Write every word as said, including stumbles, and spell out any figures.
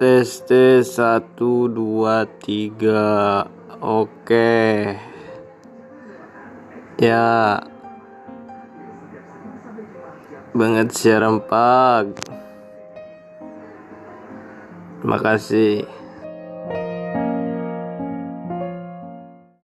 Tes tes satu dua tiga. Oke. Ya. Banget siaran pag. Terima kasih.